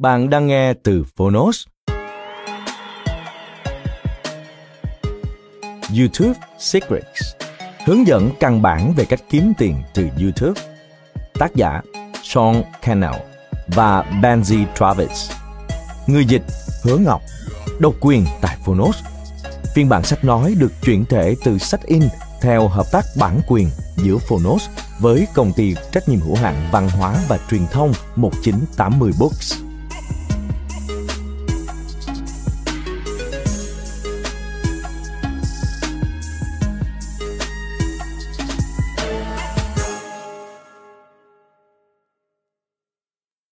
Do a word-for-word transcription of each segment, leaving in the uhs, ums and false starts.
Bạn đang nghe từ Phonos. YouTube Secrets, hướng dẫn căn bản về cách kiếm tiền từ YouTube. Tác giả Sean Cannell và Benji Travis. Người dịch Hứa Ngọc. Độc quyền tại Phonos. Phiên bản sách nói được chuyển thể từ sách in theo hợp tác bản quyền giữa Phonos với công ty trách nhiệm hữu hạn Văn hóa và Truyền thông một chín tám mươi Books.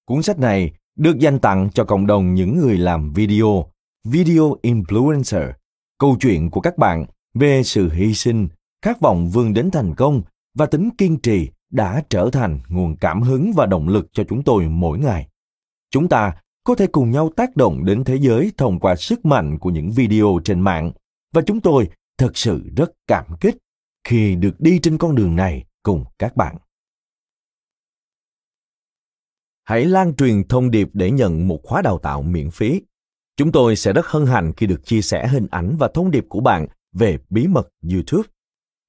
Cuốn sách này được dành tặng cho cộng đồng những người làm video, Video Influencer, câu chuyện của các bạn về sự hy sinh, khát vọng vươn đến thành công và tính kiên trì đã trở thành nguồn cảm hứng và động lực cho chúng tôi mỗi ngày. Chúng ta có thể cùng nhau tác động đến thế giới thông qua sức mạnh của những video trên mạng và chúng tôi thật sự rất cảm kích khi được đi trên con đường này cùng các bạn. Hãy lan truyền thông điệp để nhận một khóa đào tạo miễn phí. Chúng tôi sẽ rất hân hạnh khi được chia sẻ hình ảnh và thông điệp của bạn về bí mật YouTube.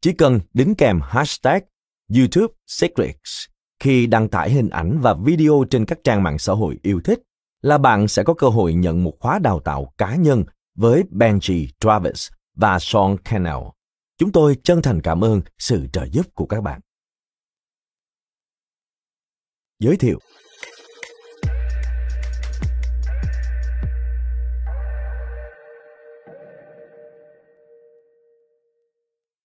Chỉ cần đính kèm hashtag YouTube Secrets khi đăng tải hình ảnh và video trên các trang mạng xã hội yêu thích là bạn sẽ có cơ hội nhận một khóa đào tạo cá nhân với Benji Travis và Sean Cannell. Chúng tôi chân thành cảm ơn sự trợ giúp của các bạn. Giới thiệu.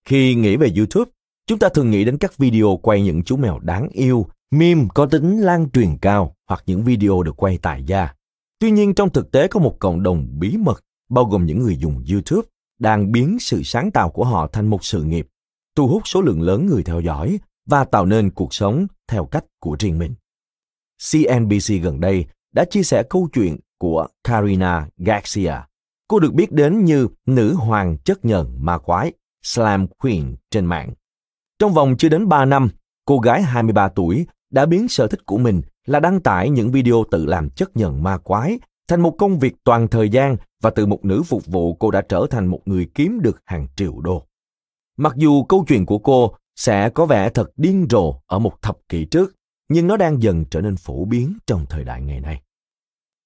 Khi nghĩ về YouTube, chúng ta thường nghĩ đến các video quay những chú mèo đáng yêu, meme có tính lan truyền cao hoặc những video được quay tại gia. Tuy nhiên, trong thực tế có một cộng đồng bí mật, bao gồm những người dùng YouTube, đang biến sự sáng tạo của họ thành một sự nghiệp, thu hút số lượng lớn người theo dõi và tạo nên cuộc sống theo cách của riêng mình. xê en bê xê gần đây đã chia sẻ câu chuyện của Karina Garcia. Cô được biết đến như nữ hoàng chất nhờn ma quái, Slam Queen trên mạng. Trong vòng chưa đến ba năm, cô gái hai mươi ba tuổi đã biến sở thích của mình là đăng tải những video tự làm chất nhờn ma quái thành một công việc toàn thời gian và từ một nữ phục vụ cô đã trở thành một người kiếm được hàng triệu đô. Mặc dù câu chuyện của cô sẽ có vẻ thật điên rồ ở một thập kỷ trước, nhưng nó đang dần trở nên phổ biến trong thời đại ngày nay.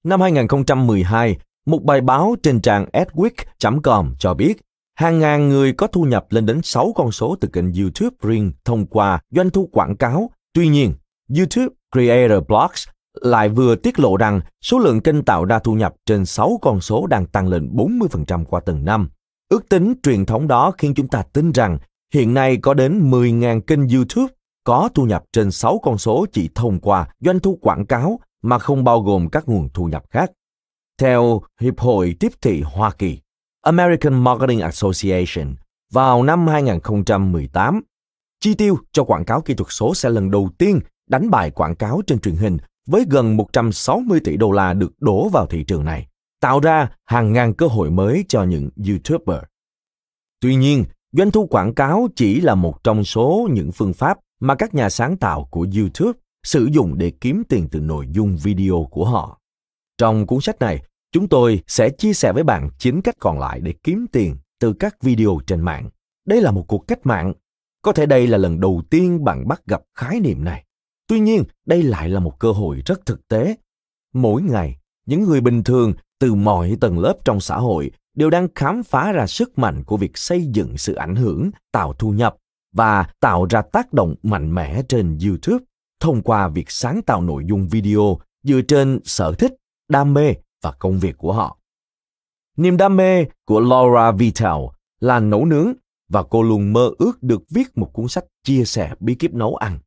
Năm hai không một hai, một bài báo trên trang adweek chấm com cho biết hàng ngàn người có thu nhập lên đến sáu con số từ kênh YouTube riêng thông qua doanh thu quảng cáo. Tuy nhiên, YouTube Creator Blogs lại vừa tiết lộ rằng số lượng kênh tạo ra thu nhập trên sáu con số đang tăng lên bốn mươi phần trăm qua từng năm. Ước tính truyền thống đó khiến chúng ta tin rằng hiện nay có đến mười nghìn kênh YouTube có thu nhập trên sáu con số chỉ thông qua doanh thu quảng cáo mà không bao gồm các nguồn thu nhập khác. Theo Hiệp hội Tiếp thị Hoa Kỳ, American Marketing Association, vào năm hai không một tám, chi tiêu cho quảng cáo kỹ thuật số sẽ lần đầu tiên đánh bại quảng cáo trên truyền hình với gần một trăm sáu mươi tỷ đô la được đổ vào thị trường này, tạo ra hàng ngàn cơ hội mới cho những YouTuber. Tuy nhiên, doanh thu quảng cáo chỉ là một trong số những phương pháp mà các nhà sáng tạo của YouTube sử dụng để kiếm tiền từ nội dung video của họ. Trong cuốn sách này, chúng tôi sẽ chia sẻ với bạn chín cách còn lại để kiếm tiền từ các video trên mạng. Đây là một cuộc cách mạng, Có thể đây là lần đầu tiên bạn bắt gặp khái niệm này. Tuy nhiên, đây lại là một cơ hội rất thực tế. Mỗi ngày, những người bình thường từ mọi tầng lớp trong xã hội đều đang khám phá ra sức mạnh của việc xây dựng sự ảnh hưởng, tạo thu nhập và tạo ra tác động mạnh mẽ trên YouTube thông qua việc sáng tạo nội dung video dựa trên sở thích, đam mê và công việc của họ. Niềm đam mê của Laura Vittel là nấu nướng và cô luôn mơ ước được viết một cuốn sách chia sẻ bí kíp nấu ăn.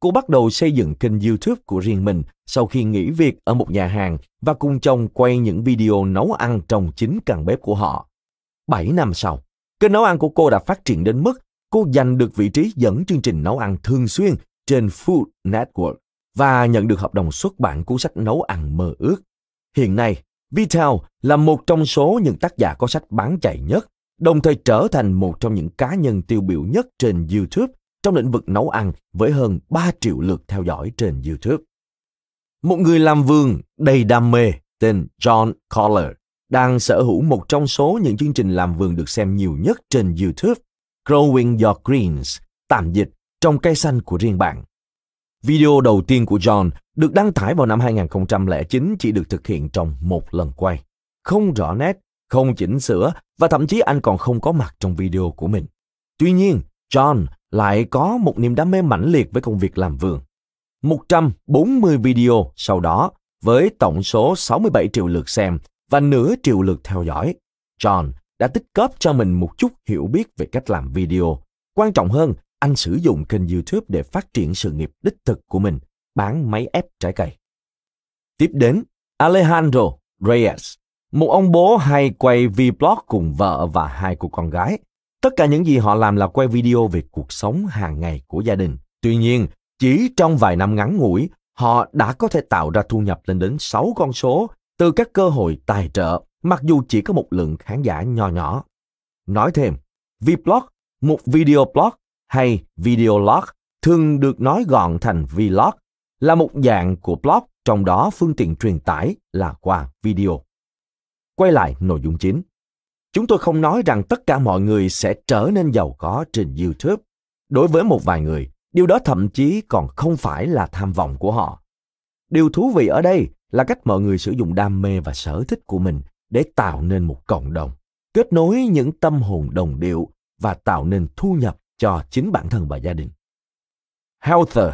Cô bắt đầu xây dựng kênh YouTube của riêng mình sau khi nghỉ việc ở một nhà hàng và cùng chồng quay những video nấu ăn trong chính căn bếp của họ. bảy năm sau, kênh nấu ăn của cô đã phát triển đến mức cô giành được vị trí dẫn chương trình nấu ăn thường xuyên trên Food Network và nhận được hợp đồng xuất bản cuốn sách nấu ăn mơ ước. Hiện nay, Vital là một trong số những tác giả có sách bán chạy nhất, đồng thời trở thành một trong những cá nhân tiêu biểu nhất trên YouTube trong lĩnh vực nấu ăn với hơn ba triệu lượt theo dõi trên YouTube. Một người làm vườn đầy đam mê tên John Collard đang sở hữu một trong số những chương trình làm vườn được xem nhiều nhất trên YouTube, Growing Your Greens, tạm dịch trồng cây xanh của riêng bạn. Video đầu tiên của John được đăng tải vào năm hai không không chín chỉ được thực hiện trong một lần quay. Không rõ nét, không chỉnh sửa và thậm chí anh còn không có mặt trong video của mình. Tuy nhiên, John lại có một niềm đam mê mãnh liệt với công việc làm vườn. một trăm bốn mươi video sau đó, với tổng số sáu mươi bảy triệu lượt xem và nửa triệu lượt theo dõi, John đã tích góp cho mình một chút hiểu biết về cách làm video. Quan trọng hơn, anh sử dụng kênh YouTube để phát triển sự nghiệp đích thực của mình, bán máy ép trái cây. Tiếp đến, Alejandro Reyes, một ông bố hay quay vlog cùng vợ và hai cô con gái. Tất cả những gì họ làm là quay video về cuộc sống hàng ngày của gia đình. Tuy nhiên, chỉ trong vài năm ngắn ngủi, họ đã có thể tạo ra thu nhập lên đến sáu con số từ các cơ hội tài trợ, mặc dù chỉ có một lượng khán giả nho nhỏ. Nói thêm, vlog, một video blog hay video log, thường được nói gọn thành vlog, là một dạng của blog, trong đó phương tiện truyền tải là qua video. Quay lại nội dung chính. Chúng tôi không nói rằng tất cả mọi người sẽ trở nên giàu có trên YouTube. Đối với một vài người, điều đó thậm chí còn không phải là tham vọng của họ. Điều thú vị ở đây là cách mọi người sử dụng đam mê và sở thích của mình để tạo nên một cộng đồng, kết nối những tâm hồn đồng điệu và tạo nên thu nhập cho chính bản thân và gia đình. Heather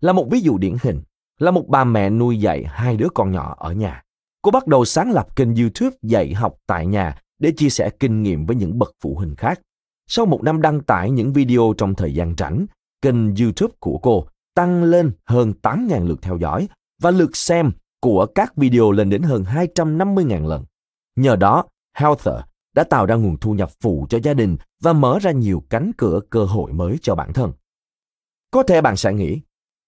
là một ví dụ điển hình, là một bà mẹ nuôi dạy hai đứa con nhỏ ở nhà. Cô bắt đầu sáng lập kênh YouTube dạy học tại nhà để chia sẻ kinh nghiệm với những bậc phụ huynh khác. Sau một năm đăng tải những video trong thời gian rảnh, kênh YouTube của cô tăng lên hơn tám nghìn lượt theo dõi và lượt xem của các video lên đến hơn hai trăm năm mươi nghìn lần. Nhờ đó, Heather đã tạo ra nguồn thu nhập phụ cho gia đình và mở ra nhiều cánh cửa cơ hội mới cho bản thân. Có thể bạn sẽ nghĩ,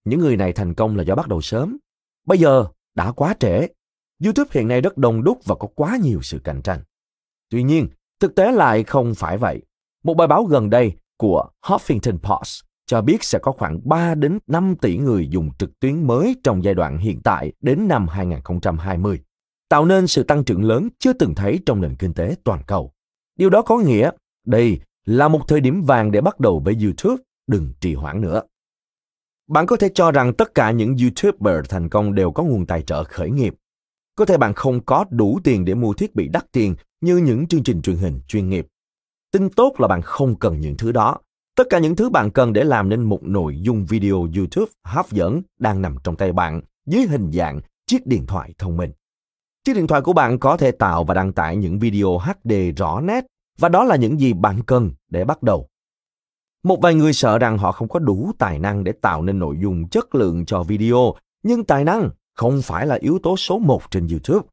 những người này thành công là do bắt đầu sớm. Bây giờ đã quá trễ. YouTube hiện nay rất đông đúc và có quá nhiều sự cạnh tranh. Tuy nhiên, thực tế lại không phải vậy. Một bài báo gần đây của Huffington Post cho biết sẽ có khoảng ba đến năm tỷ người dùng trực tuyến mới trong giai đoạn hiện tại đến năm hai không hai không, tạo nên sự tăng trưởng lớn chưa từng thấy trong nền kinh tế toàn cầu. Điều đó có nghĩa đây là một thời điểm vàng để bắt đầu với YouTube, đừng trì hoãn nữa. Bạn có thể cho rằng tất cả những YouTuber thành công đều có nguồn tài trợ khởi nghiệp. Có thể bạn không có đủ tiền để mua thiết bị đắt tiền như những chương trình truyền hình chuyên nghiệp. Tin tốt là bạn không cần những thứ đó. Tất cả những thứ bạn cần để làm nên một nội dung video YouTube hấp dẫn đang nằm trong tay bạn dưới hình dạng chiếc điện thoại thông minh. Chiếc điện thoại của bạn có thể tạo và đăng tải những video hát đê rõ nét và đó là những gì bạn cần để bắt đầu. Một vài người sợ rằng họ không có đủ tài năng để tạo nên nội dung chất lượng cho video, nhưng tài năng không phải là yếu tố số một trên YouTube.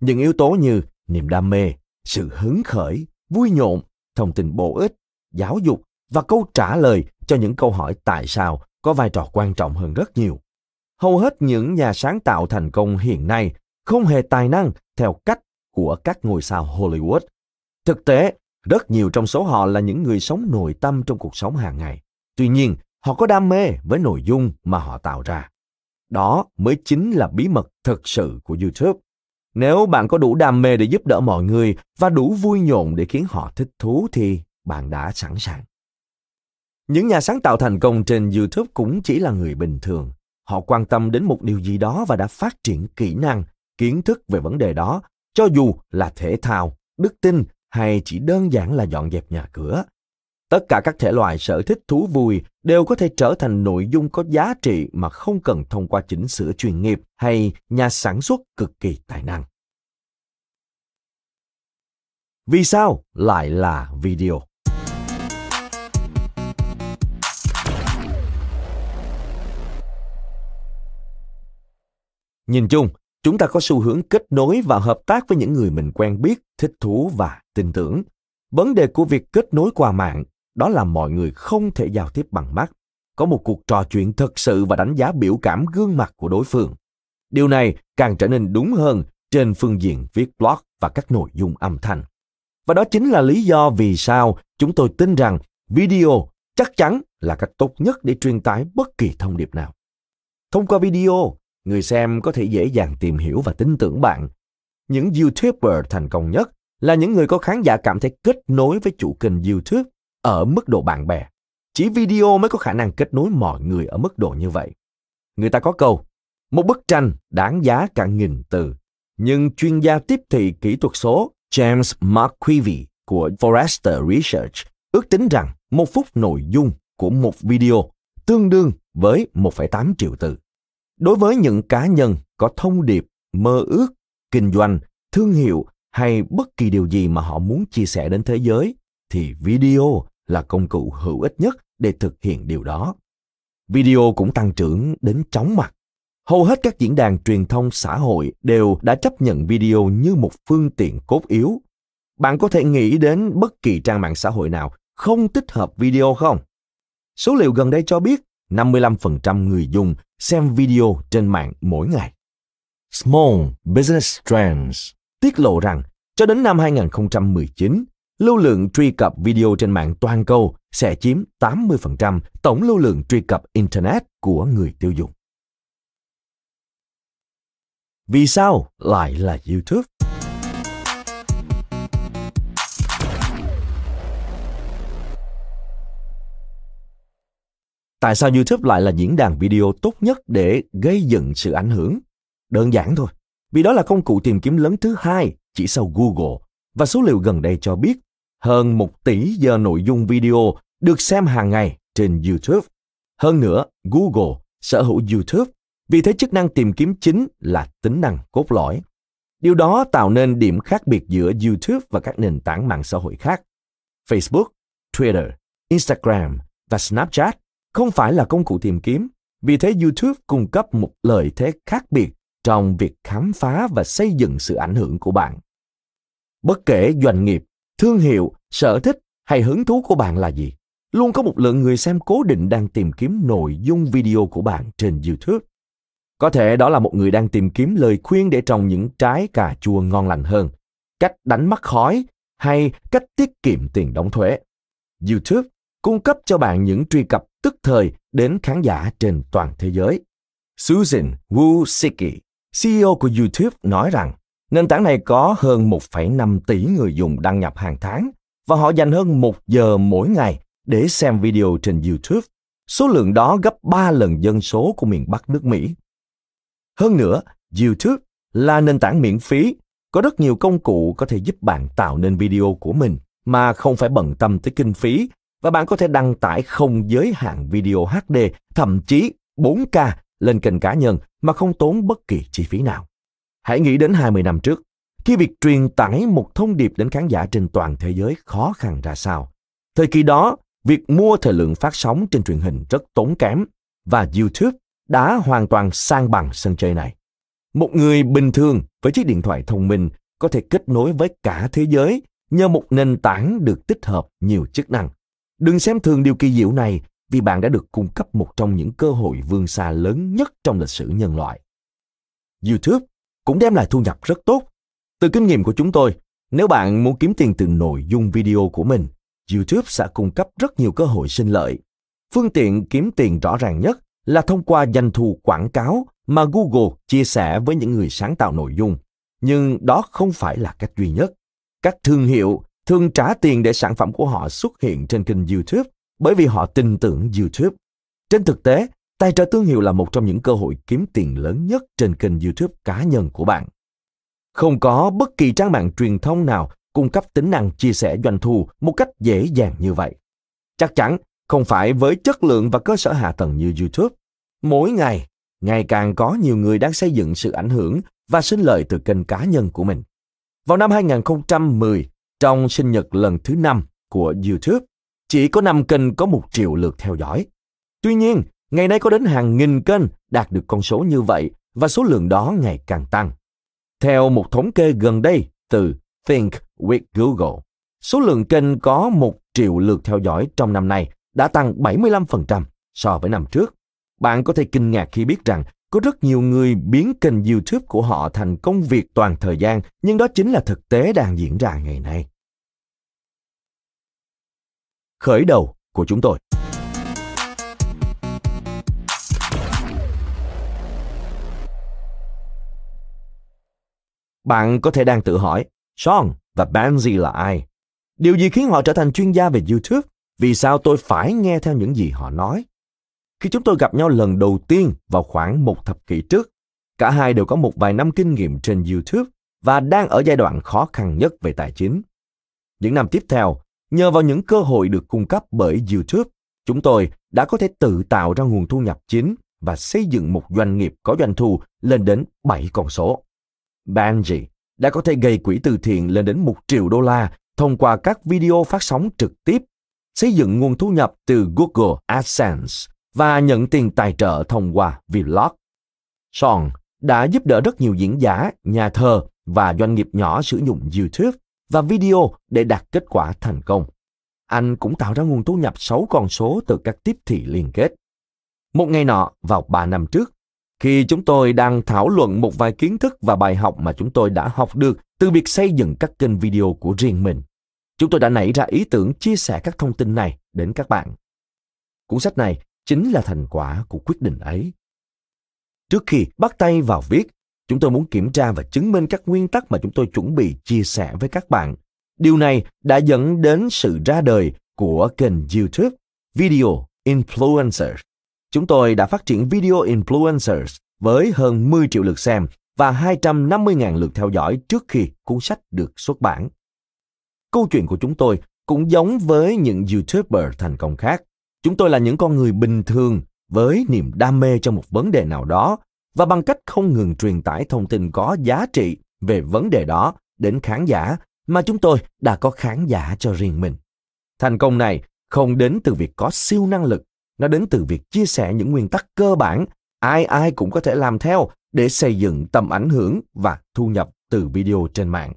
Những yếu tố như niềm đam mê, sự hứng khởi, vui nhộn, thông tin bổ ích, giáo dục và câu trả lời cho những câu hỏi tại sao có vai trò quan trọng hơn rất nhiều. Hầu hết những nhà sáng tạo thành công hiện nay không hề tài năng theo cách của các ngôi sao Hollywood. Thực tế, rất nhiều trong số họ là những người sống nội tâm trong cuộc sống hàng ngày. Tuy nhiên, họ có đam mê với nội dung mà họ tạo ra. Đó mới chính là bí mật thực sự của YouTube. Nếu bạn có đủ đam mê để giúp đỡ mọi người và đủ vui nhộn để khiến họ thích thú thì bạn đã sẵn sàng. Những nhà sáng tạo thành công trên YouTube cũng chỉ là người bình thường. Họ quan tâm đến một điều gì đó và đã phát triển kỹ năng, kiến thức về vấn đề đó, cho dù là thể thao, đức tin hay chỉ đơn giản là dọn dẹp nhà cửa. Tất cả các thể loại sở thích thú vui đều có thể trở thành nội dung có giá trị mà không cần thông qua chỉnh sửa chuyên nghiệp hay nhà sản xuất cực kỳ tài năng. Vì sao lại là video? Nhìn chung, chúng ta có xu hướng kết nối và hợp tác với những người mình quen biết, thích thú và tin tưởng. Vấn đề của việc kết nối qua mạng, đó là mọi người không thể giao tiếp bằng mắt, có một cuộc trò chuyện thật sự và đánh giá biểu cảm gương mặt của đối phương. Điều này càng trở nên đúng hơn trên phương diện viết blog và các nội dung âm thanh. Và đó chính là lý do vì sao chúng tôi tin rằng video chắc chắn là cách tốt nhất để truyền tải bất kỳ thông điệp nào. Thông qua video, người xem có thể dễ dàng tìm hiểu và tin tưởng bạn. Những YouTuber thành công nhất là những người có khán giả cảm thấy kết nối với chủ kênh YouTube ở mức độ bạn bè. Chỉ video mới có khả năng kết nối mọi người ở mức độ như vậy. Người ta có câu, một bức tranh đáng giá cả nghìn từ. Nhưng chuyên gia tiếp thị kỹ thuật số James McQuivey của Forrester Research ước tính rằng một phút nội dung của một video tương đương với một phẩy tám triệu từ. Đối với những cá nhân có thông điệp, mơ ước, kinh doanh, thương hiệu hay bất kỳ điều gì mà họ muốn chia sẻ đến thế giới, thì video là công cụ hữu ích nhất để thực hiện điều đó. Video cũng tăng trưởng đến chóng mặt. Hầu hết các diễn đàn truyền thông xã hội đều đã chấp nhận video như một phương tiện cốt yếu. Bạn có thể nghĩ đến bất kỳ trang mạng xã hội nào không tích hợp video không? Số liệu gần đây cho biết năm mươi lăm phần trăm người dùng xem video trên mạng mỗi ngày. Small Business Trends tiết lộ rằng cho đến năm hai không một chín, lưu lượng truy cập video trên mạng toàn cầu sẽ chiếm tám mươi phần trăm tổng lưu lượng truy cập Internet của người tiêu dùng. Vì sao lại là YouTube? Tại sao YouTube lại là diễn đàn video tốt nhất để gây dựng sự ảnh hưởng? Đơn giản thôi, vì đó là công cụ tìm kiếm lớn thứ hai chỉ sau Google, và số liệu gần đây cho biết hơn một tỷ giờ nội dung video được xem hàng ngày trên YouTube. Hơn nữa, Google sở hữu YouTube, vì thế chức năng tìm kiếm chính là tính năng cốt lõi. Điều đó tạo nên điểm khác biệt giữa YouTube và các nền tảng mạng xã hội khác. Facebook, Twitter, Instagram và Snapchat không phải là công cụ tìm kiếm, vì thế YouTube cung cấp một lợi thế khác biệt trong việc khám phá và xây dựng sự ảnh hưởng của bạn. Bất kể doanh nghiệp, thương hiệu, sở thích hay hứng thú của bạn là gì, luôn có một lượng người xem cố định đang tìm kiếm nội dung video của bạn trên YouTube. Có thể đó là một người đang tìm kiếm lời khuyên để trồng những trái cà chua ngon lành hơn, cách đánh mất khói hay cách tiết kiệm tiền đóng thuế. YouTube cung cấp cho bạn những truy cập tức thời đến khán giả trên toàn thế giới. Susan Wu Siki, xê e ô của YouTube, nói rằng nền tảng này có hơn một phẩy năm tỷ người dùng đăng nhập hàng tháng và họ dành hơn một giờ mỗi ngày để xem video trên YouTube. Số lượng đó gấp ba lần dân số của miền Bắc nước Mỹ. Hơn nữa, YouTube là nền tảng miễn phí, có rất nhiều công cụ có thể giúp bạn tạo nên video của mình mà không phải bận tâm tới kinh phí, và bạn có thể đăng tải không giới hạn video hát đê, thậm chí bốn ca lên kênh cá nhân mà không tốn bất kỳ chi phí nào. Hãy nghĩ đến hai mươi năm trước, khi việc truyền tải một thông điệp đến khán giả trên toàn thế giới khó khăn ra sao. Thời kỳ đó, việc mua thời lượng phát sóng trên truyền hình rất tốn kém, và YouTube đã hoàn toàn san bằng sân chơi này. Một người bình thường với chiếc điện thoại thông minh có thể kết nối với cả thế giới nhờ một nền tảng được tích hợp nhiều chức năng. Đừng xem thường điều kỳ diệu này, vì bạn đã được cung cấp một trong những cơ hội vươn xa lớn nhất trong lịch sử nhân loại. YouTube cũng đem lại thu nhập rất tốt. Từ kinh nghiệm của chúng tôi, nếu bạn muốn kiếm tiền từ nội dung video của mình, YouTube sẽ cung cấp rất nhiều cơ hội sinh lợi. Phương tiện kiếm tiền rõ ràng nhất là thông qua doanh thu quảng cáo mà Google chia sẻ với những người sáng tạo nội dung. Nhưng đó không phải là cách duy nhất. Các thương hiệu thường trả tiền để sản phẩm của họ xuất hiện trên kênh YouTube bởi vì họ tin tưởng YouTube. Trên thực tế, tài trợ thương hiệu là một trong những cơ hội kiếm tiền lớn nhất trên kênh YouTube cá nhân của bạn. Không có bất kỳ trang mạng truyền thông nào cung cấp tính năng chia sẻ doanh thu một cách dễ dàng như vậy. Chắc chắn không phải với chất lượng và cơ sở hạ tầng như YouTube. Mỗi ngày, ngày càng có nhiều người đang xây dựng sự ảnh hưởng và sinh lợi từ kênh cá nhân của mình. Vào năm hai không một không, trong sinh nhật lần thứ năm của YouTube, chỉ có năm kênh có một triệu lượt theo dõi. Tuy nhiên, ngày nay có đến hàng nghìn kênh đạt được con số như vậy và số lượng đó ngày càng tăng. Theo một thống kê gần đây từ Think with Google, số lượng kênh có một triệu lượt theo dõi trong năm nay đã tăng bảy mươi lăm phần trăm so với năm trước. Bạn có thể kinh ngạc khi biết rằng có rất nhiều người biến kênh YouTube của họ thành công việc toàn thời gian, nhưng đó chính là thực tế đang diễn ra ngày nay. Khởi đầu của chúng tôi. Bạn có thể đang tự hỏi, Sean và Benji là ai? Điều gì khiến họ trở thành chuyên gia về YouTube? Vì sao tôi phải nghe theo những gì họ nói? Khi chúng tôi gặp nhau lần đầu tiên vào khoảng một thập kỷ trước, cả hai đều có một vài năm kinh nghiệm trên YouTube và đang ở giai đoạn khó khăn nhất về tài chính. Những năm tiếp theo, nhờ vào những cơ hội được cung cấp bởi YouTube, chúng tôi đã có thể tự tạo ra nguồn thu nhập chính và xây dựng một doanh nghiệp có doanh thu lên đến bảy con số. Benji đã có thể gây quỹ từ thiện lên đến một triệu đô la thông qua các video phát sóng trực tiếp, xây dựng nguồn thu nhập từ Google AdSense và nhận tiền tài trợ thông qua vlog. Sean đã giúp đỡ rất nhiều diễn giả, nhà thờ và doanh nghiệp nhỏ sử dụng YouTube và video để đạt kết quả thành công. Anh cũng tạo ra nguồn thu nhập sáu con số từ các tiếp thị liên kết. Một ngày nọ, vào ba năm trước, khi chúng tôi đang thảo luận một vài kiến thức và bài học mà chúng tôi đã học được từ việc xây dựng các kênh video của riêng mình, chúng tôi đã nảy ra ý tưởng chia sẻ các thông tin này đến các bạn. Cuốn sách này chính là thành quả của quyết định ấy. Trước khi bắt tay vào viết, chúng tôi muốn kiểm tra và chứng minh các nguyên tắc mà chúng tôi chuẩn bị chia sẻ với các bạn. Điều này đã dẫn đến sự ra đời của kênh YouTube Video Influencers. Chúng tôi đã phát triển Video Influencers với hơn mười triệu lượt xem và hai trăm năm mươi nghìn lượt theo dõi trước khi cuốn sách được xuất bản. Câu chuyện của chúng tôi cũng giống với những YouTuber thành công khác. Chúng tôi là những con người bình thường với niềm đam mê cho một vấn đề nào đó và bằng cách không ngừng truyền tải thông tin có giá trị về vấn đề đó đến khán giả mà chúng tôi đã có khán giả cho riêng mình. Thành công này không đến từ việc có siêu năng lực, nó đến từ việc chia sẻ những nguyên tắc cơ bản ai ai cũng có thể làm theo để xây dựng tầm ảnh hưởng và thu nhập từ video trên mạng.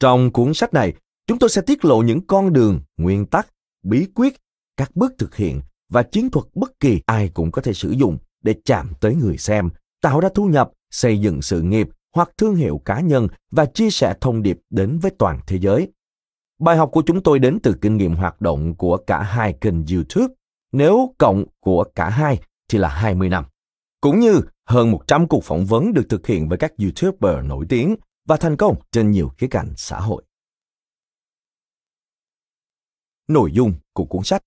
Trong cuốn sách này, chúng tôi sẽ tiết lộ những con đường, nguyên tắc, bí quyết, các bước thực hiện và chiến thuật bất kỳ ai cũng có thể sử dụng để chạm tới người xem, tạo ra thu nhập, xây dựng sự nghiệp hoặc thương hiệu cá nhân và chia sẻ thông điệp đến với toàn thế giới. Bài học của chúng tôi đến từ kinh nghiệm hoạt động của cả hai kênh YouTube. Nếu cộng của cả hai thì là hai mươi năm, cũng như hơn một trăm cuộc phỏng vấn được thực hiện với các YouTuber nổi tiếng và thành công trên nhiều khía cạnh xã hội. Nội dung của cuốn sách.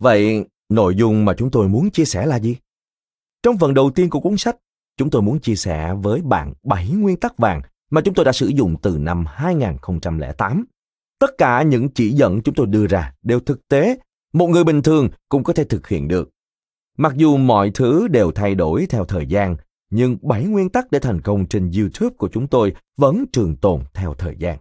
Vậy, nội dung mà chúng tôi muốn chia sẻ là gì? Trong phần đầu tiên của cuốn sách, chúng tôi muốn chia sẻ với bạn bảy nguyên tắc vàng mà chúng tôi đã sử dụng từ năm hai không không tám. Tất cả những chỉ dẫn chúng tôi đưa ra đều thực tế, một người bình thường cũng có thể thực hiện được. Mặc dù mọi thứ đều thay đổi theo thời gian, nhưng bảy nguyên tắc để thành công trên YouTube của chúng tôi vẫn trường tồn theo thời gian.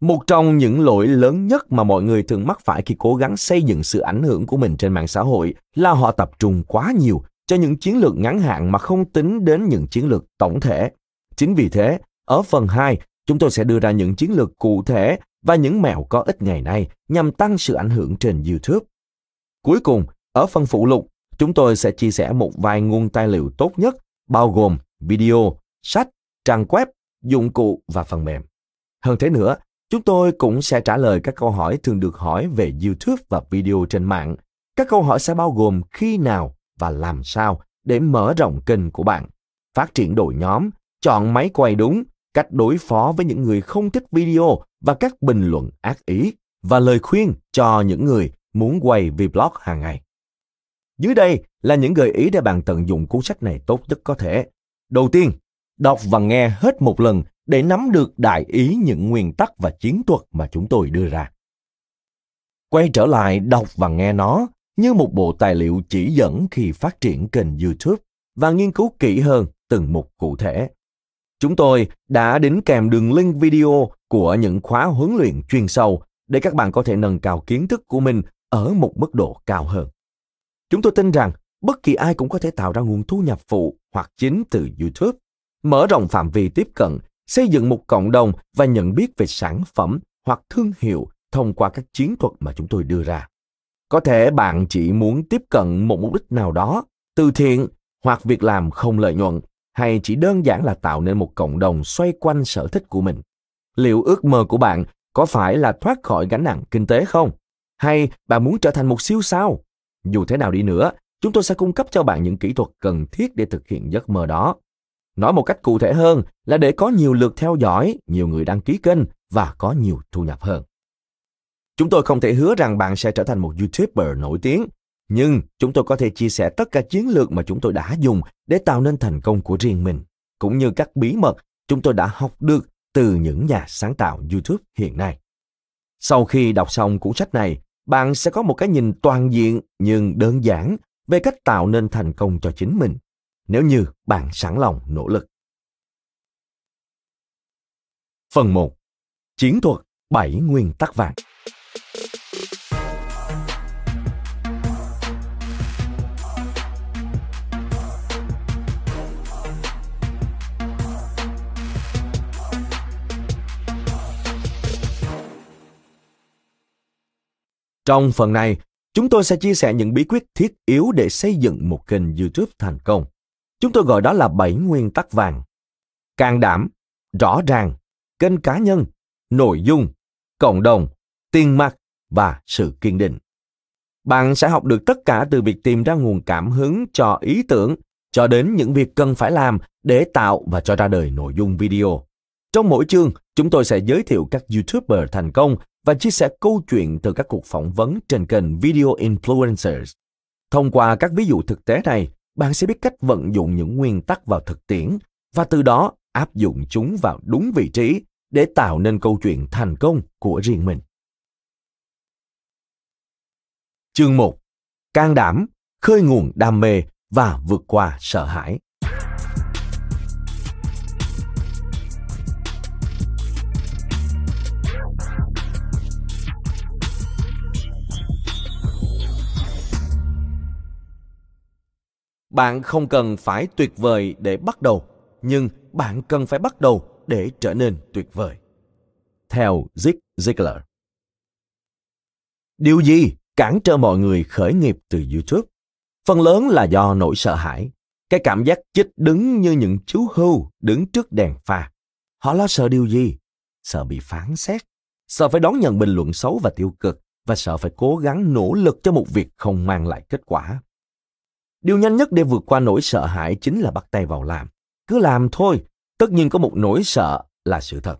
Một trong những lỗi lớn nhất mà mọi người thường mắc phải khi cố gắng xây dựng sự ảnh hưởng của mình trên mạng xã hội là họ tập trung quá nhiều cho những chiến lược ngắn hạn mà không tính đến những chiến lược tổng thể. Chính vì thế, ở phần hai, chúng tôi sẽ đưa ra những chiến lược cụ thể và những mẹo có ích ngày nay nhằm tăng sự ảnh hưởng trên YouTube. Cuối cùng, ở phần phụ lục, chúng tôi sẽ chia sẻ một vài nguồn tài liệu tốt nhất, bao gồm video, sách, trang web, dụng cụ và phần mềm. Hơn thế nữa, chúng tôi cũng sẽ trả lời các câu hỏi thường được hỏi về YouTube và video trên mạng. Các câu hỏi sẽ bao gồm khi nào và làm sao để mở rộng kênh của bạn, phát triển đội nhóm, chọn máy quay đúng, cách đối phó với những người không thích video và các bình luận ác ý, và lời khuyên cho những người muốn quay vlog hàng ngày. Dưới đây là những gợi ý để bạn tận dụng cuốn sách này tốt nhất có thể. Đầu tiên, đọc và nghe hết một lần để nắm được đại ý những nguyên tắc và chiến thuật mà chúng tôi đưa ra. Quay trở lại đọc và nghe nó như một bộ tài liệu chỉ dẫn khi phát triển kênh YouTube và nghiên cứu kỹ hơn từng mục cụ thể. Chúng tôi đã đính kèm đường link video của những khóa huấn luyện chuyên sâu để các bạn có thể nâng cao kiến thức của mình ở một mức độ cao hơn. Chúng tôi tin rằng bất kỳ ai cũng có thể tạo ra nguồn thu nhập phụ hoặc chính từ YouTube, mở rộng phạm vi tiếp cận, xây dựng một cộng đồng và nhận biết về sản phẩm hoặc thương hiệu thông qua các chiến thuật mà chúng tôi đưa ra. Có thể bạn chỉ muốn tiếp cận một mục đích nào đó, từ thiện hoặc việc làm không lợi nhuận, hay chỉ đơn giản là tạo nên một cộng đồng xoay quanh sở thích của mình. Liệu ước mơ của bạn có phải là thoát khỏi gánh nặng kinh tế không? Hay bạn muốn trở thành một siêu sao? Dù thế nào đi nữa, chúng tôi sẽ cung cấp cho bạn những kỹ thuật cần thiết để thực hiện giấc mơ đó. Nói một cách cụ thể hơn là để có nhiều lượt theo dõi, nhiều người đăng ký kênh và có nhiều thu nhập hơn. Chúng tôi không thể hứa rằng bạn sẽ trở thành một YouTuber nổi tiếng, nhưng chúng tôi có thể chia sẻ tất cả chiến lược mà chúng tôi đã dùng để tạo nên thành công của riêng mình, cũng như các bí mật chúng tôi đã học được từ những nhà sáng tạo YouTube hiện nay. Sau khi đọc xong cuốn sách này, bạn sẽ có một cái nhìn toàn diện nhưng đơn giản về cách tạo nên thành công cho chính mình, nếu như bạn sẵn lòng nỗ lực. Phần một. Chiến thuật bảy nguyên tắc vàng. Trong phần này, chúng tôi sẽ chia sẻ những bí quyết thiết yếu để xây dựng một kênh YouTube thành công. Chúng tôi gọi đó là bảy nguyên tắc vàng: can đảm, rõ ràng, kênh cá nhân, nội dung, cộng đồng, tiền mặt và sự kiên định. Bạn sẽ học được tất cả từ việc tìm ra nguồn cảm hứng cho ý tưởng cho đến những việc cần phải làm để tạo và cho ra đời nội dung video. Trong mỗi chương, chúng tôi sẽ giới thiệu các YouTuber thành công và chia sẻ câu chuyện từ các cuộc phỏng vấn trên kênh Video Influencers. Thông qua các ví dụ thực tế này, bạn sẽ biết cách vận dụng những nguyên tắc vào thực tiễn và từ đó áp dụng chúng vào đúng vị trí để tạo nên câu chuyện thành công của riêng mình. Chương một. Can đảm, khơi nguồn đam mê và vượt qua sợ hãi. Bạn không cần phải tuyệt vời để bắt đầu, nhưng bạn cần phải bắt đầu để trở nên tuyệt vời. Theo Zig Ziglar. Điều gì cản trở mọi người khởi nghiệp từ YouTube? Phần lớn là do nỗi sợ hãi, cái cảm giác chích đứng như những chú hươu đứng trước đèn pha. Họ lo sợ điều gì? Sợ bị phán xét, sợ phải đón nhận bình luận xấu và tiêu cực, và sợ phải cố gắng nỗ lực cho một việc không mang lại kết quả. Điều nhanh nhất để vượt qua nỗi sợ hãi chính là bắt tay vào làm. Cứ làm thôi. Tất nhiên có một nỗi sợ là sự thật.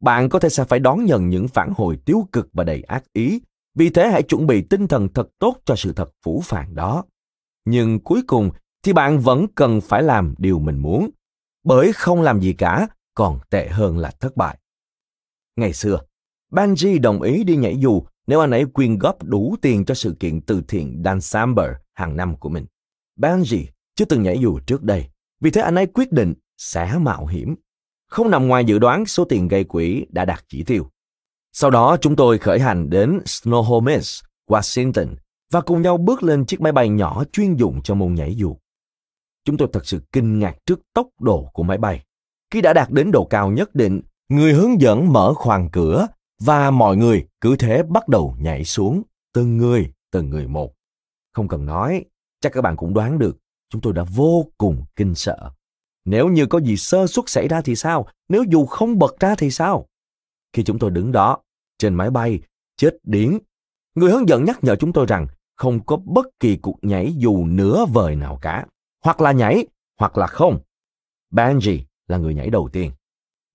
Bạn có thể sẽ phải đón nhận những phản hồi tiêu cực và đầy ác ý. Vì thế hãy chuẩn bị tinh thần thật tốt cho sự thật phũ phàng đó. Nhưng cuối cùng thì bạn vẫn cần phải làm điều mình muốn. Bởi không làm gì cả còn tệ hơn là thất bại. Ngày xưa, Benji đồng ý đi nhảy dù nếu anh ấy quyên góp đủ tiền cho sự kiện từ thiện Dan Samber hàng năm của mình. Benji chưa từng nhảy dù trước đây, vì thế anh ấy quyết định sẽ mạo hiểm. Không nằm ngoài dự đoán, số tiền gây quỹ đã đạt chỉ tiêu. Sau đó chúng tôi khởi hành đến Snohomish, Washington và cùng nhau bước lên chiếc máy bay nhỏ chuyên dụng cho môn nhảy dù. Chúng tôi thật sự kinh ngạc trước tốc độ của máy bay. Khi đã đạt đến độ cao nhất định, người hướng dẫn mở khoang cửa và mọi người cứ thế bắt đầu nhảy xuống, từng người, từng người một. Không cần nói, chắc các bạn cũng đoán được, chúng tôi đã vô cùng kinh sợ. Nếu như có gì sơ suất xảy ra thì sao? Nếu dù không bật ra thì sao? Khi chúng tôi đứng đó, trên máy bay, chết điếng, người hướng dẫn nhắc nhở chúng tôi rằng không có bất kỳ cuộc nhảy dù nửa vời nào cả. Hoặc là nhảy, hoặc là không. Benji là người nhảy đầu tiên.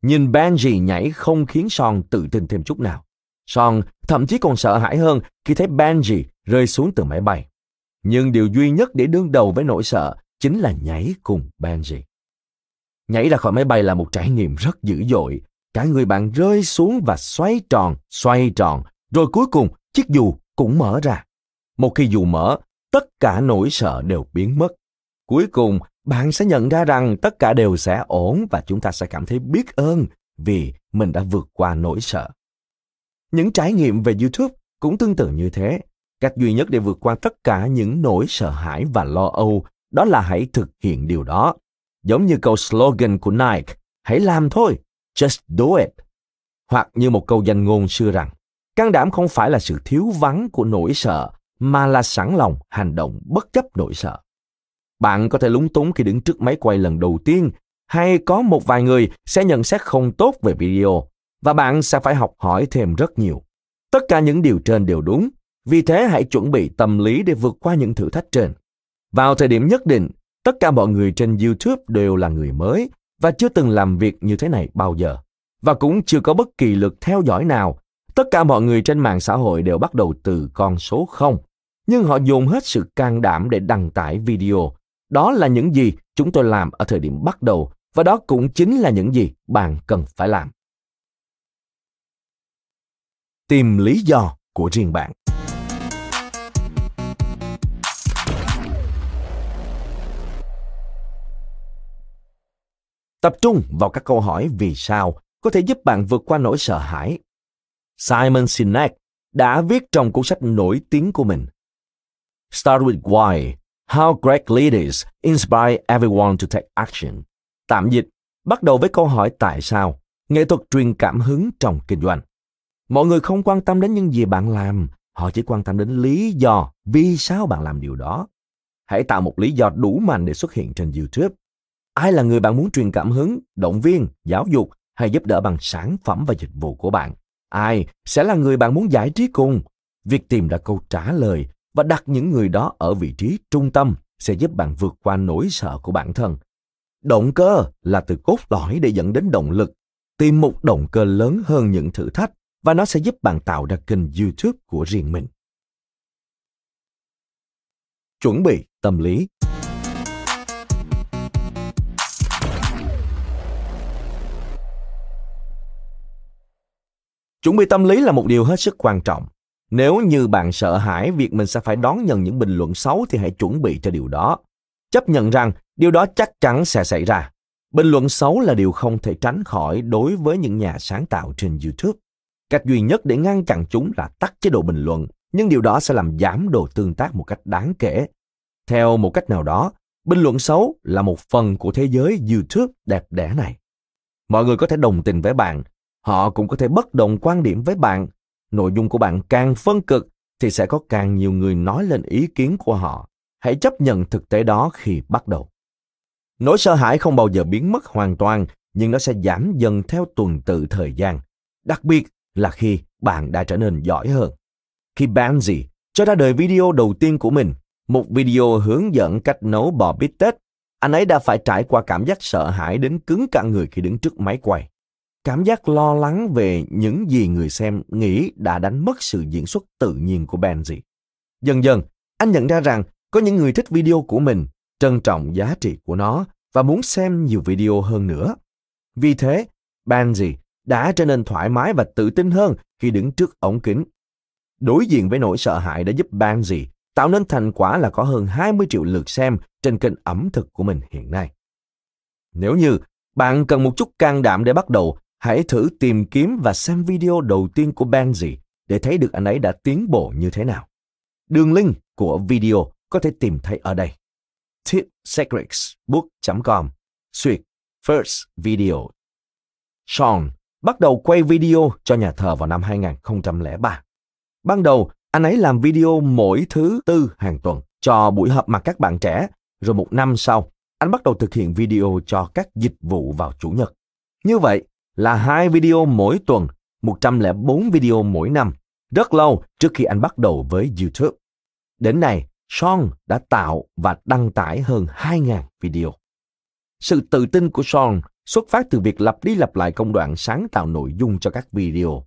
Nhìn Benji nhảy không khiến Sean tự tin thêm chút nào. Sean thậm chí còn sợ hãi hơn khi thấy Benji rơi xuống từ máy bay. Nhưng điều duy nhất để đương đầu với nỗi sợ chính là nhảy cùng Benji. Nhảy ra khỏi máy bay là một trải nghiệm rất dữ dội. Cả người bạn rơi xuống và xoay tròn, xoay tròn. Rồi cuối cùng, chiếc dù cũng mở ra. Một khi dù mở, tất cả nỗi sợ đều biến mất. Cuối cùng, bạn sẽ nhận ra rằng tất cả đều sẽ ổn và chúng ta sẽ cảm thấy biết ơn vì mình đã vượt qua nỗi sợ. Những trải nghiệm về YouTube cũng tương tự như thế. Cách duy nhất để vượt qua tất cả những nỗi sợ hãi và lo âu đó là hãy thực hiện điều đó. Giống như câu slogan của Nike, hãy làm thôi, just do it. Hoặc như một câu danh ngôn xưa rằng, can đảm không phải là sự thiếu vắng của nỗi sợ, mà là sẵn lòng hành động bất chấp nỗi sợ. Bạn có thể lúng túng khi đứng trước máy quay lần đầu tiên, hay có một vài người sẽ nhận xét không tốt về video, và bạn sẽ phải học hỏi thêm rất nhiều. Tất cả những điều trên đều đúng, vì thế hãy chuẩn bị tâm lý để vượt qua những thử thách trên. Vào thời điểm nhất định, tất cả mọi người trên YouTube đều là người mới và chưa từng làm việc như thế này bao giờ, và cũng chưa có bất kỳ lượt theo dõi nào. Tất cả mọi người trên mạng xã hội đều bắt đầu từ con số không, nhưng họ dồn hết sự can đảm để đăng tải video. Đó là những gì chúng tôi làm ở thời điểm bắt đầu, và đó cũng chính là những gì bạn cần phải làm. Tìm lý do của riêng bạn. Tập trung vào các câu hỏi vì sao có thể giúp bạn vượt qua nỗi sợ hãi. Simon Sinek đã viết trong cuốn sách nổi tiếng của mình Start with Why, How Great Leaders Inspire Everyone to Take Action. Tạm dịch, bắt đầu với câu hỏi tại sao, nghệ thuật truyền cảm hứng trong kinh doanh. Mọi người không quan tâm đến những gì bạn làm, họ chỉ quan tâm đến lý do vì sao bạn làm điều đó. Hãy tạo một lý do đủ mạnh để xuất hiện trên YouTube. Ai là người bạn muốn truyền cảm hứng, động viên, giáo dục hay giúp đỡ bằng sản phẩm và dịch vụ của bạn? Ai sẽ là người bạn muốn giải trí cùng? Việc tìm ra câu trả lời và đặt những người đó ở vị trí trung tâm sẽ giúp bạn vượt qua nỗi sợ của bản thân. Động cơ là từ cốt lõi để dẫn đến động lực. Tìm một động cơ lớn hơn những thử thách và nó sẽ giúp bạn tạo ra kênh YouTube của riêng mình. Chuẩn bị tâm lý. Chuẩn bị tâm lý là một điều hết sức quan trọng. Nếu như bạn sợ hãi việc mình sẽ phải đón nhận những bình luận xấu thì hãy chuẩn bị cho điều đó. Chấp nhận rằng điều đó chắc chắn sẽ xảy ra. Bình luận xấu là điều không thể tránh khỏi đối với những nhà sáng tạo trên YouTube. Cách duy nhất để ngăn chặn chúng là tắt chế độ bình luận, nhưng điều đó sẽ làm giảm độ tương tác một cách đáng kể. Theo một cách nào đó, bình luận xấu là một phần của thế giới YouTube đẹp đẽ này. Mọi người có thể đồng tình với bạn. Họ cũng có thể bất đồng quan điểm với bạn. Nội dung của bạn càng phân cực thì sẽ có càng nhiều người nói lên ý kiến của họ. Hãy chấp nhận thực tế đó khi bắt đầu. Nỗi sợ hãi không bao giờ biến mất hoàn toàn, nhưng nó sẽ giảm dần theo tuần tự thời gian, đặc biệt là khi bạn đã trở nên giỏi hơn. Khi Benji cho ra đời video đầu tiên của mình, một video hướng dẫn cách nấu bò bít tết, anh ấy đã phải trải qua cảm giác sợ hãi đến cứng cả người khi đứng trước máy quay. Cảm giác lo lắng về những gì người xem nghĩ đã đánh mất sự diễn xuất tự nhiên của Benji. Dần dần, anh nhận ra rằng có những người thích video của mình, trân trọng giá trị của nó và muốn xem nhiều video hơn nữa. Vì thế, Benji đã trở nên thoải mái và tự tin hơn khi đứng trước ống kính. Đối diện với nỗi sợ hãi đã giúp Benji tạo nên thành quả là có hơn hai mươi triệu lượt xem trên kênh ẩm thực của mình hiện nay. Nếu như bạn cần một chút can đảm để bắt đầu, hãy thử tìm kiếm và xem video đầu tiên của Benji để thấy được anh ấy đã tiến bộ như thế nào. Đường link của video có thể tìm thấy ở đây. Tip Secrets Book chấm com Suyệt First Video. Sean bắt đầu quay video cho nhà thờ vào năm hai nghìn không trăm lẻ ba. Ban đầu, anh ấy làm video mỗi thứ tư hàng tuần cho buổi họp mặt các bạn trẻ, rồi một năm sau, anh bắt đầu thực hiện video cho các dịch vụ vào chủ nhật. Như vậy là hai video mỗi tuần, một trăm lẻ bốn video mỗi năm, rất lâu trước khi anh bắt đầu với YouTube. Đến nay, Sean đã tạo và đăng tải hơn hai nghìn video. Sự tự tin của Sean xuất phát từ việc lặp đi lặp lại công đoạn sáng tạo nội dung cho các video.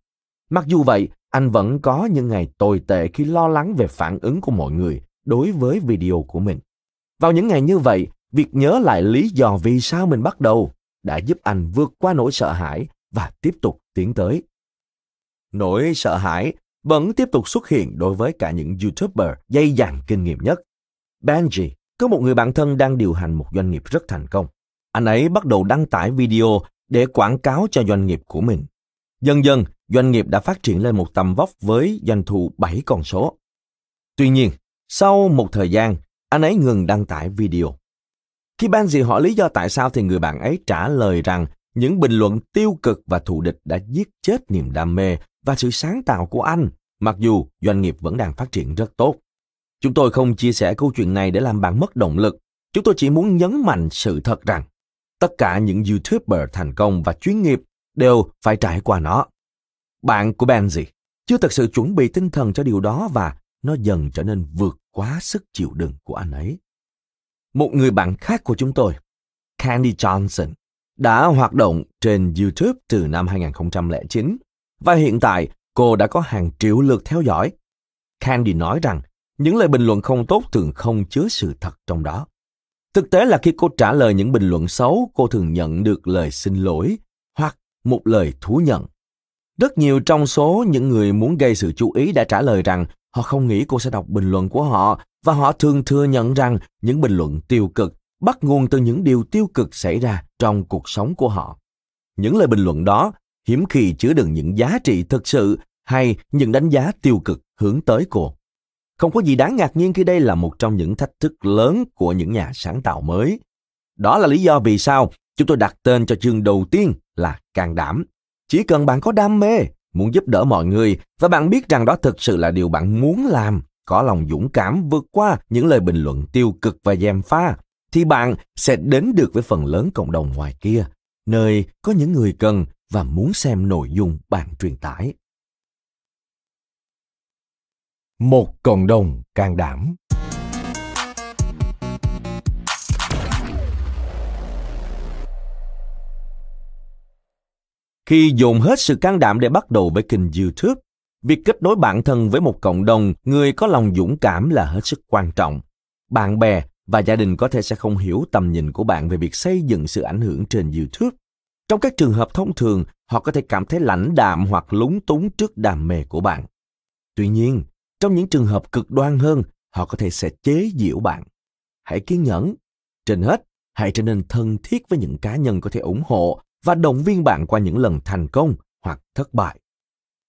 Mặc dù vậy, anh vẫn có những ngày tồi tệ khi lo lắng về phản ứng của mọi người đối với video của mình. Vào những ngày như vậy, việc nhớ lại lý do vì sao mình bắt đầu đã giúp anh vượt qua nỗi sợ hãi và tiếp tục tiến tới. Nỗi sợ hãi vẫn tiếp tục xuất hiện đối với cả những YouTuber dày dặn kinh nghiệm nhất. Benji có một người bạn thân đang điều hành một doanh nghiệp rất thành công. Anh ấy bắt đầu đăng tải video để quảng cáo cho doanh nghiệp của mình. Dần dần, doanh nghiệp đã phát triển lên một tầm vóc với doanh thu bảy con số. Tuy nhiên, sau một thời gian, anh ấy ngừng đăng tải video. Khi Benji hỏi lý do tại sao thì người bạn ấy trả lời rằng những bình luận tiêu cực và thù địch đã giết chết niềm đam mê và sự sáng tạo của anh, mặc dù doanh nghiệp vẫn đang phát triển rất tốt. Chúng tôi không chia sẻ câu chuyện này để làm bạn mất động lực. Chúng tôi chỉ muốn nhấn mạnh sự thật rằng tất cả những YouTuber thành công và chuyên nghiệp đều phải trải qua nó. Bạn của Benji chưa thực sự chuẩn bị tinh thần cho điều đó và nó dần trở nên vượt quá sức chịu đựng của anh ấy. Một người bạn khác của chúng tôi, Candy Johnson, đã hoạt động trên YouTube từ năm hai nghìn không trăm lẻ chín và hiện tại cô đã có hàng triệu lượt theo dõi. Candy nói rằng những lời bình luận không tốt thường không chứa sự thật trong đó. Thực tế là khi cô trả lời những bình luận xấu, cô thường nhận được lời xin lỗi hoặc một lời thú nhận. Rất nhiều trong số những người muốn gây sự chú ý đã trả lời rằng họ không nghĩ cô sẽ đọc bình luận của họ và họ thường thừa nhận rằng những bình luận tiêu cực bắt nguồn từ những điều tiêu cực xảy ra trong cuộc sống của họ. Những lời bình luận đó hiếm khi chứa đựng những giá trị thực sự hay những đánh giá tiêu cực hướng tới cô. Không có gì đáng ngạc nhiên khi đây là một trong những thách thức lớn của những nhà sáng tạo mới. Đó là lý do vì sao chúng tôi đặt tên cho chương đầu tiên là Can Đảm. Chỉ cần bạn có đam mê, muốn giúp đỡ mọi người và bạn biết rằng đó thực sự là điều bạn muốn làm, có lòng dũng cảm vượt qua những lời bình luận tiêu cực và gièm pha, thì bạn sẽ đến được với phần lớn cộng đồng ngoài kia, nơi có những người cần và muốn xem nội dung bạn truyền tải. Một cộng đồng can đảm. Khi dồn hết sự can đảm để bắt đầu với kênh YouTube, việc kết nối bản thân với một cộng đồng người có lòng dũng cảm là hết sức quan trọng. Bạn bè và gia đình có thể sẽ không hiểu tầm nhìn của bạn về việc xây dựng sự ảnh hưởng trên YouTube. Trong các trường hợp thông thường, họ có thể cảm thấy lãnh đạm hoặc lúng túng trước đam mê của bạn. Tuy nhiên, trong những trường hợp cực đoan hơn, họ có thể sẽ chế giễu bạn. Hãy kiên nhẫn. Trên hết, hãy trở nên thân thiết với những cá nhân có thể ủng hộ và động viên bạn qua những lần thành công hoặc thất bại.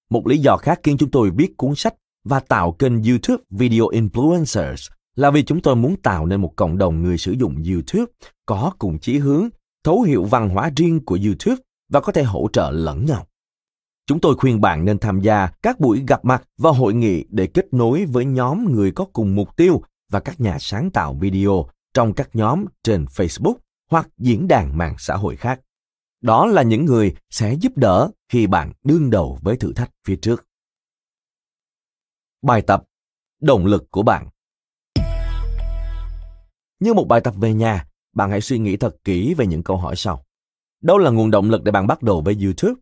Một lý do khác khiến chúng tôi viết cuốn sách và tạo kênh YouTube Video Influencers là vì chúng tôi muốn tạo nên một cộng đồng người sử dụng YouTube có cùng chí hướng, thấu hiểu văn hóa riêng của YouTube và có thể hỗ trợ lẫn nhau. Chúng tôi khuyên bạn nên tham gia các buổi gặp mặt và hội nghị để kết nối với nhóm người có cùng mục tiêu và các nhà sáng tạo video trong các nhóm trên Facebook hoặc diễn đàn mạng xã hội khác. Đó là những người sẽ giúp đỡ khi bạn đương đầu với thử thách phía trước. Bài tập: động lực của bạn. Như một bài tập về nhà, bạn hãy suy nghĩ thật kỹ về những câu hỏi sau. Đâu là nguồn động lực để bạn bắt đầu với YouTube?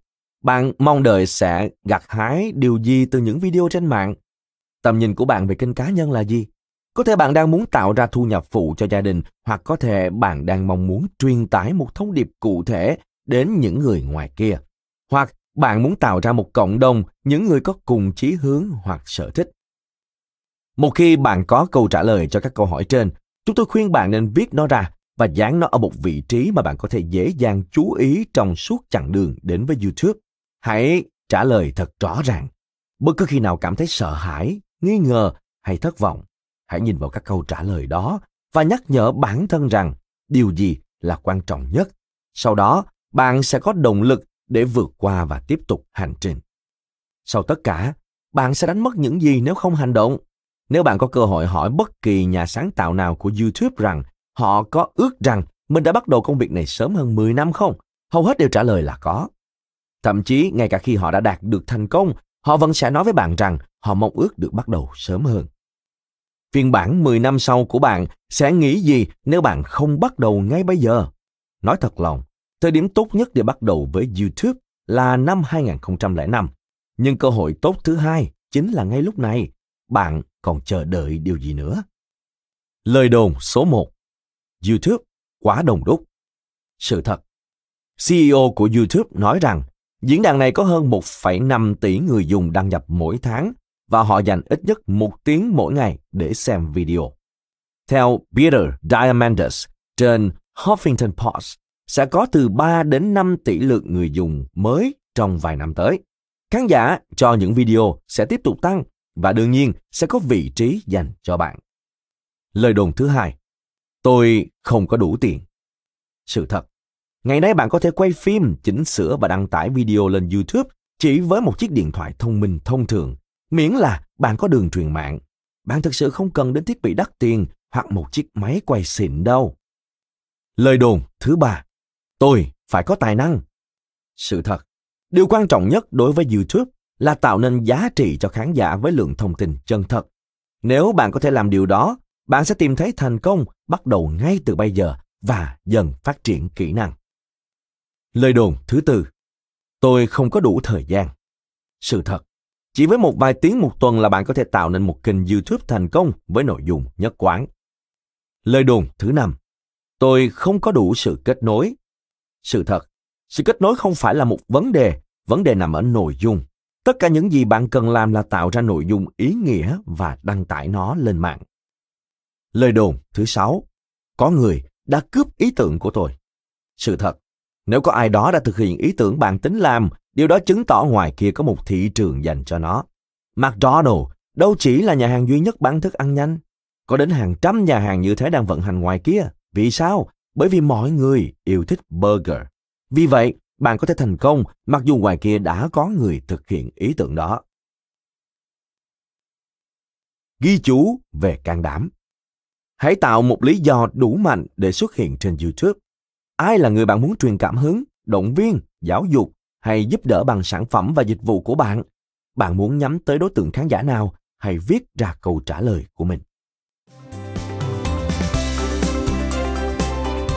Bạn mong đợi sẽ gặt hái điều gì từ những video trên mạng? Tầm nhìn của bạn về kênh cá nhân là gì? Có thể bạn đang muốn tạo ra thu nhập phụ cho gia đình, hoặc có thể bạn đang mong muốn truyền tải một thông điệp cụ thể đến những người ngoài kia. Hoặc bạn muốn tạo ra một cộng đồng những người có cùng chí hướng hoặc sở thích. Một khi bạn có câu trả lời cho các câu hỏi trên, chúng tôi khuyên bạn nên viết nó ra và dán nó ở một vị trí mà bạn có thể dễ dàng chú ý trong suốt chặng đường đến với YouTube. Hãy trả lời thật rõ ràng. Bất cứ khi nào cảm thấy sợ hãi, nghi ngờ hay thất vọng, hãy nhìn vào các câu trả lời đó và nhắc nhở bản thân rằng điều gì là quan trọng nhất. Sau đó, bạn sẽ có động lực để vượt qua và tiếp tục hành trình. Sau tất cả, bạn sẽ đánh mất những gì nếu không hành động? Nếu bạn có cơ hội hỏi bất kỳ nhà sáng tạo nào của YouTube rằng họ có ước rằng mình đã bắt đầu công việc này sớm hơn mười năm không, hầu hết đều trả lời là có. Thậm chí, ngay cả khi họ đã đạt được thành công, họ vẫn sẽ nói với bạn rằng họ mong ước được bắt đầu sớm hơn. Phiên bản mười năm sau của bạn sẽ nghĩ gì nếu bạn không bắt đầu ngay bây giờ? Nói thật lòng, Thời điểm tốt nhất để bắt đầu với YouTube là năm hai nghìn không trăm lẻ năm. Nhưng cơ hội tốt thứ hai chính là ngay lúc này. Bạn còn chờ đợi điều gì nữa? Lời đồn số một. YouTube quá đông đúc. Sự thật. xê e ô của YouTube nói rằng diễn đàn này có hơn một phẩy năm tỷ người dùng đăng nhập mỗi tháng và họ dành ít nhất một tiếng mỗi ngày để xem video. Theo Peter Diamandis trên Huffington Post, sẽ có từ ba đến năm tỷ lượt người dùng mới trong vài năm tới. Khán giả cho những video sẽ tiếp tục tăng và đương nhiên sẽ có vị trí dành cho bạn. Lời đồn thứ hai, tôi không có đủ tiền. Sự thật, ngày nay bạn có thể quay phim, chỉnh sửa và đăng tải video lên YouTube chỉ với một chiếc điện thoại thông minh thông thường, miễn là bạn có đường truyền mạng. Bạn thực sự không cần đến thiết bị đắt tiền hoặc một chiếc máy quay xịn đâu. Lời đồn thứ ba, tôi phải có tài năng. Sự thật, điều quan trọng nhất đối với YouTube là tạo nên giá trị cho khán giả với lượng thông tin chân thật. Nếu bạn có thể làm điều đó, bạn sẽ tìm thấy thành công bắt đầu ngay từ bây giờ và dần phát triển kỹ năng. Lời đồn thứ tư, tôi không có đủ thời gian. Sự thật, chỉ với một vài tiếng một tuần là bạn có thể tạo nên một kênh YouTube thành công với nội dung nhất quán. Lời đồn thứ năm, tôi không có đủ sự kết nối. Sự thật, sự kết nối không phải là một vấn đề, vấn đề nằm ở nội dung. Tất cả những gì bạn cần làm là tạo ra nội dung ý nghĩa và đăng tải nó lên mạng. Lời đồn thứ sáu, có người đã cướp ý tưởng của tôi. Sự thật, nếu có ai đó đã thực hiện ý tưởng bạn tính làm, điều đó chứng tỏ ngoài kia có một thị trường dành cho nó. McDonald's đâu chỉ là nhà hàng duy nhất bán thức ăn nhanh. Có đến hàng trăm nhà hàng như thế đang vận hành ngoài kia. Vì sao? Bởi vì mọi người yêu thích burger. Vì vậy, bạn có thể thành công mặc dù ngoài kia đã có người thực hiện ý tưởng đó. Ghi chú về can đảm. Hãy tạo một lý do đủ mạnh để xuất hiện trên YouTube. Ai là người bạn muốn truyền cảm hứng, động viên, giáo dục hay giúp đỡ bằng sản phẩm và dịch vụ của bạn? Bạn muốn nhắm tới đối tượng khán giả nào? Hãy viết ra câu trả lời của mình.